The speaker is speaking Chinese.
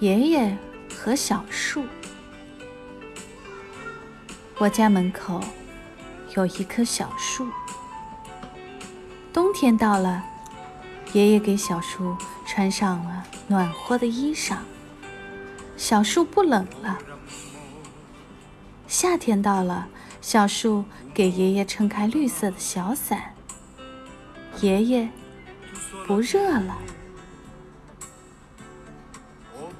爷爷和小树。我家门口有一棵小树，冬天到了，爷爷给小树穿上了暖和的衣裳，小树不冷了。夏天到了，小树给爷爷撑开绿色的小伞，爷爷不热了。